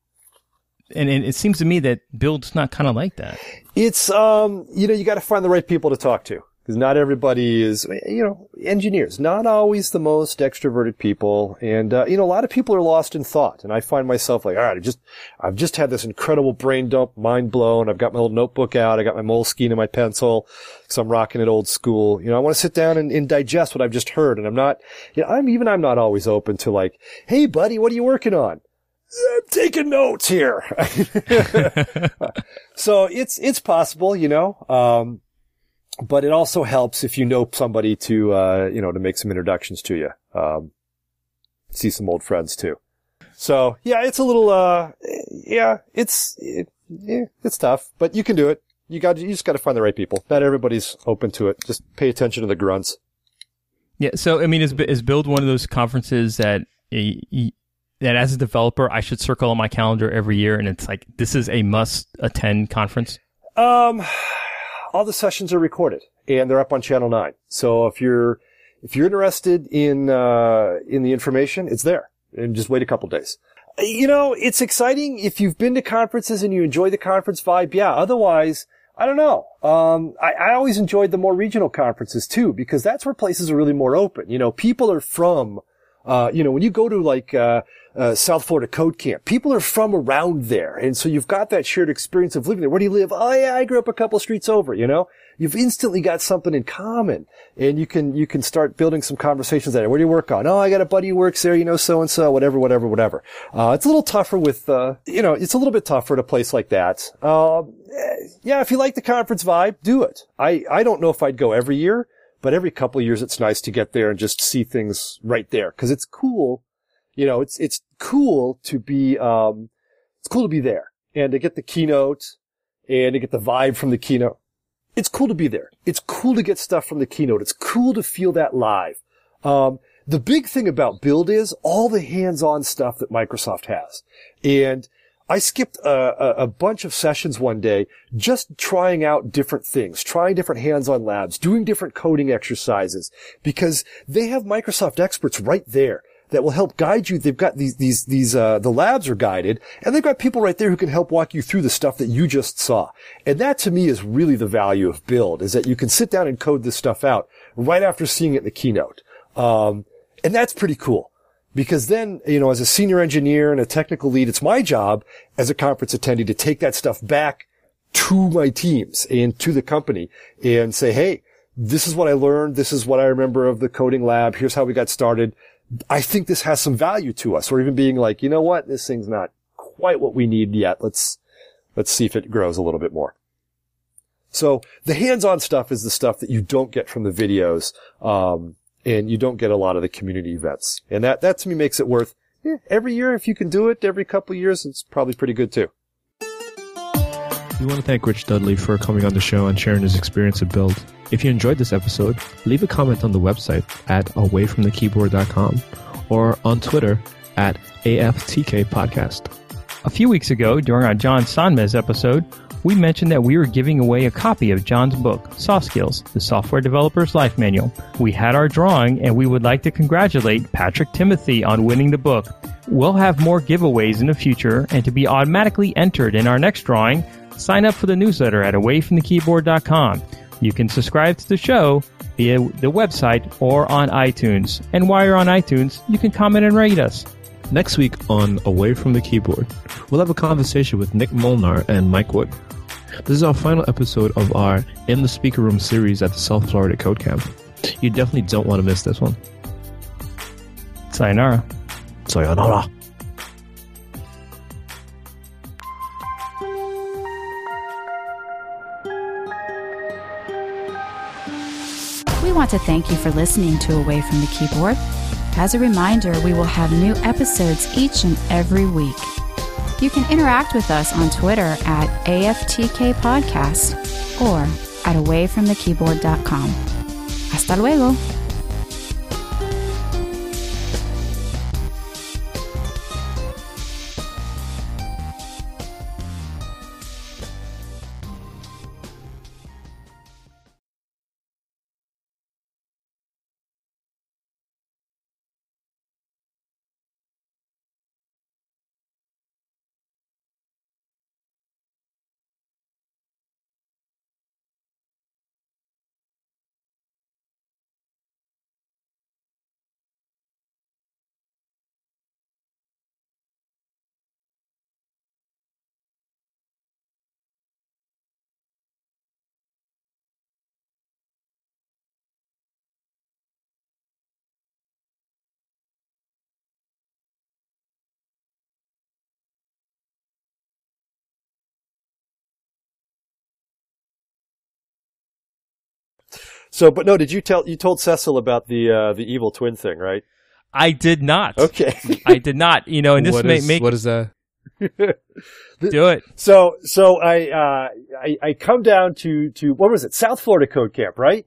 and, and it seems to me that Build's not kind of like that. It's um, you know, you got to find the right people to talk to because not everybody is, you know, engineers. Not always the most extroverted people, and uh, you know, a lot of people are lost in thought. And I find myself like, all right, I just I've just had this incredible brain dump, mind blown. I've got my little notebook out, I got my Moleskine and my pencil. So I'm rocking it old school. You know, I want to sit down and, and digest what I've just heard. And I'm not, you know, I'm even, I'm not always open to like, hey buddy, what are you working on? I'm taking notes here. So it's, it's possible, you know, um, but it also helps if you know somebody to, uh, you know, to make some introductions to you. Um, see some old friends too. So yeah, it's a little, uh, yeah, it's, it, yeah, it's tough, but you can do it. You got. You just got to find the right people. Not everybody's open to it. Just pay attention to the grunts. Yeah. So, I mean, is is Build one of those conferences that that as a developer I should circle on my calendar every year, and it's like, this is a must attend conference? Um, all the sessions are recorded and they're up on Channel Nine. So if you're if you're interested in uh, in the information, it's there. And just wait a couple days. You know, it's exciting if you've been to conferences and you enjoy the conference vibe. Yeah. Otherwise, I don't know. Um, I, I always enjoyed the more regional conferences too, because that's where places are really more open. You know, people are from, uh, you know, when you go to like, uh, uh, South Florida Code Camp, people are from around there. And so you've got that shared experience of living there. Where do you live? Oh yeah, I grew up a couple streets over, you know? You've instantly got something in common, and you can, you can start building some conversations there. What do you work on? Oh, I got a buddy who works there, you know, so-and-so, whatever, whatever, whatever. Uh, it's a little tougher with, uh, you know, it's a little bit tougher at a place like that. Um, yeah, if you like the conference vibe, do it. I, I don't know if I'd go every year, but every couple of years it's nice to get there and just see things right there. Cause it's cool. You know, it's, it's cool to be, um, it's cool to be there and to get the keynote and to get the vibe from the keynote. It's cool to be there. It's cool to get stuff from the keynote. It's cool to feel that live. Um, the big thing about Build is all the hands-on stuff that Microsoft has. And I skipped a, a bunch of sessions one day just trying out different things, trying different hands-on labs, doing different coding exercises, because they have Microsoft experts right there that will help guide you. They've got these, these, these, uh, the labs are guided, and they've got people right there who can help walk you through the stuff that you just saw. And that to me is really the value of Build, is that you can sit down and code this stuff out right after seeing it in the keynote. Um, and that's pretty cool, because then, you know, as a senior engineer and a technical lead, it's my job as a conference attendee to take that stuff back to my teams and to the company and say, hey, this is what I learned. This is what I remember of the coding lab. Here's how we got started. I think this has some value to us, or even being like, you know what, this thing's not quite what we need yet. Let's, let's see if it grows a little bit more. So the hands-on stuff is the stuff that you don't get from the videos, um, and you don't get a lot of the community events. And that, that to me makes it worth, yeah, every year if you can do it, every couple of years, it's probably pretty good too. We want to thank Rich Dudley for coming on the show and sharing his experience at Build. If you enjoyed this episode, leave a comment on the website at away from the keyboard dot com or on Twitter at A F T K Podcast. A few weeks ago, during our John Sonmez episode, we mentioned that we were giving away a copy of John's book, Soft Skills, The Software Developer's Life Manual. We had our drawing, and we would like to congratulate Patrick Timothy on winning the book. We'll have more giveaways in the future, and to be automatically entered in our next drawing, sign up for the newsletter at away from the keyboard dot com. You can subscribe to the show via the website or on iTunes. And while you're on iTunes, you can comment and rate us. Next week on Away From The Keyboard, we'll have a conversation with Nick Molnar and Mike Wood. This is our final episode of our In the Speaker Room series at the South Florida Code Camp. You definitely don't want to miss this one. Sayonara. Sayonara. We want to thank you for listening to Away From the Keyboard. As a reminder, we will have new episodes each and every week. You can interact with us on Twitter at A F T K Podcast or at away from the keyboard dot com. Hasta luego! So, but no, did you tell, you told Cecil about the, uh, the evil twin thing, right? I did not. Okay. I did not, you know, and this what may is, make, what is that? Do it. So, so I, uh, I, I come down to, to, what was it? South Florida Code Camp, right?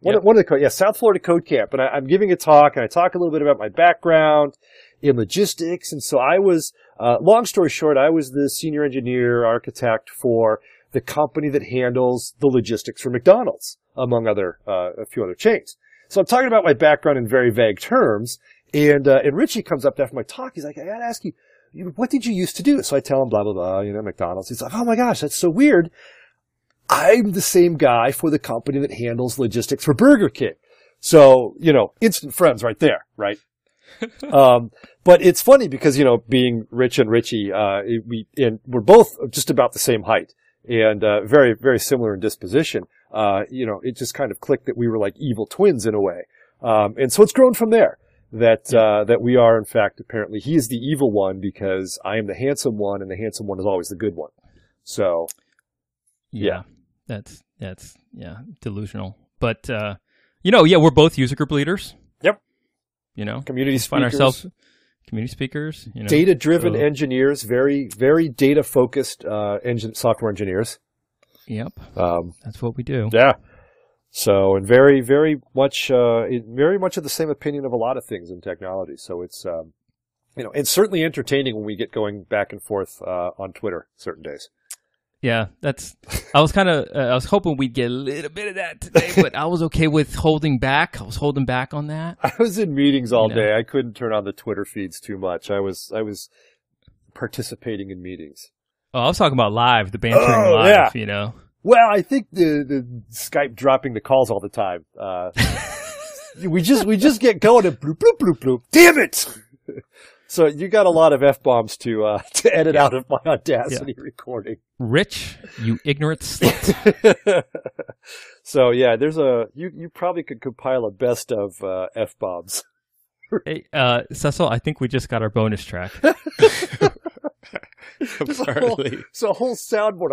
One, yep. one of the, yeah, South Florida Code Camp. And I, I'm giving a talk, and I talk a little bit about my background in logistics. And so I was, uh, long story short, I was the senior engineer architect for the company that handles the logistics for McDonald's, among other, uh, a few other chains. So I'm talking about my background in very vague terms. And, uh, and Richie comes up after my talk. He's like, I gotta ask you, what did you used to do? So I tell him, blah, blah, blah, you know, McDonald's. He's like, oh my gosh, that's so weird. I'm the same guy for the company that handles logistics for Burger King. So, you know, instant friends right there, right? um, but it's funny because, you know, being Rich and Richie, uh, we, and we're both just about the same height and, uh, very, very similar in disposition. Uh, you know, it just kind of clicked that we were like evil twins in a way. Um, and so it's grown from there that, uh, that we are, in fact, apparently he is the evil one because I am the handsome one, and the handsome one is always the good one. So, yeah, yeah. that's, that's, yeah, delusional. But, uh, you know, yeah, we're both user group leaders. Yep. You know, community speakers. Find ourselves community speakers, you know, data-driven so. engineers, very, very data-focused, uh, engine, software engineers. Yep, um, that's what we do. Yeah, so and very, very much, uh, very much of the same opinion of a lot of things in technology. So it's um, you know, it's certainly entertaining when we get going back and forth uh, on Twitter certain days. Yeah, that's. I was kind of. Uh, I was hoping we'd get a little bit of that today, but I was okay with holding back. I was holding back on that. I was in meetings all you know. day. I couldn't turn on the Twitter feeds too much. I was. I was participating in meetings. Oh, I was talking about live, the bantering oh, live. Yeah. You know. Well, I think the the Skype dropping the calls all the time. Uh, we just we just get going and bloop bloop bloop bloop. Damn it! So you got a lot of F-bombs to uh, to edit yeah. out of my Audacity yeah. recording. Rich, you ignorant slut. So yeah, there's a you you probably could compile a best of uh, F-bombs. Hey, uh, Cecil, I think we just got our bonus track. There's a whole, there's a whole soundboard of